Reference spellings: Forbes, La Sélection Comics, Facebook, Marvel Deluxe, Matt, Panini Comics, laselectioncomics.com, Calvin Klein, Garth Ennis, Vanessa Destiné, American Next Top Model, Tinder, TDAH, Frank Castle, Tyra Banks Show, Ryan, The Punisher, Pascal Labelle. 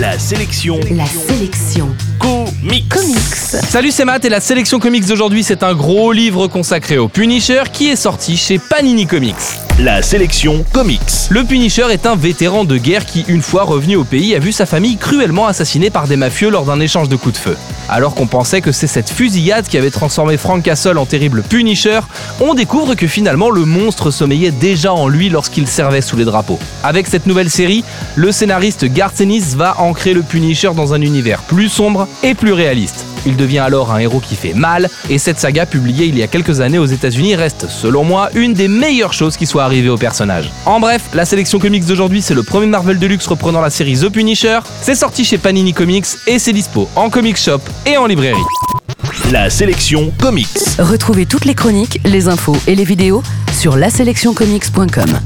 La sélection Comics. Salut, c'est Matt et la sélection comics d'aujourd'hui, c'est un gros livre consacré au Punisher qui est sorti chez Panini Comics. La sélection comics. Le Punisher est un vétéran de guerre qui, une fois revenu au pays, a vu sa famille cruellement assassinée par des mafieux lors d'un échange de coups de feu. Alors qu'on pensait que c'est cette fusillade qui avait transformé Frank Castle en terrible Punisher, on découvre que finalement le monstre sommeillait déjà en lui lorsqu'il servait sous les drapeaux. Avec cette nouvelle série, le scénariste Garth Ennis va ancrer le Punisher dans un univers plus sombre et plus réaliste. Il devient alors un héros qui fait mal, et cette saga publiée il y a quelques années aux États-Unis reste, selon moi, une des meilleures choses qui soit arrivée au personnage. En bref, la sélection comics d'aujourd'hui, c'est le premier Marvel Deluxe reprenant la série The Punisher. C'est sorti chez Panini Comics et c'est dispo en comic shop et en librairie. La sélection comics. Retrouvez toutes les chroniques, les infos et les vidéos sur laselectioncomics.com.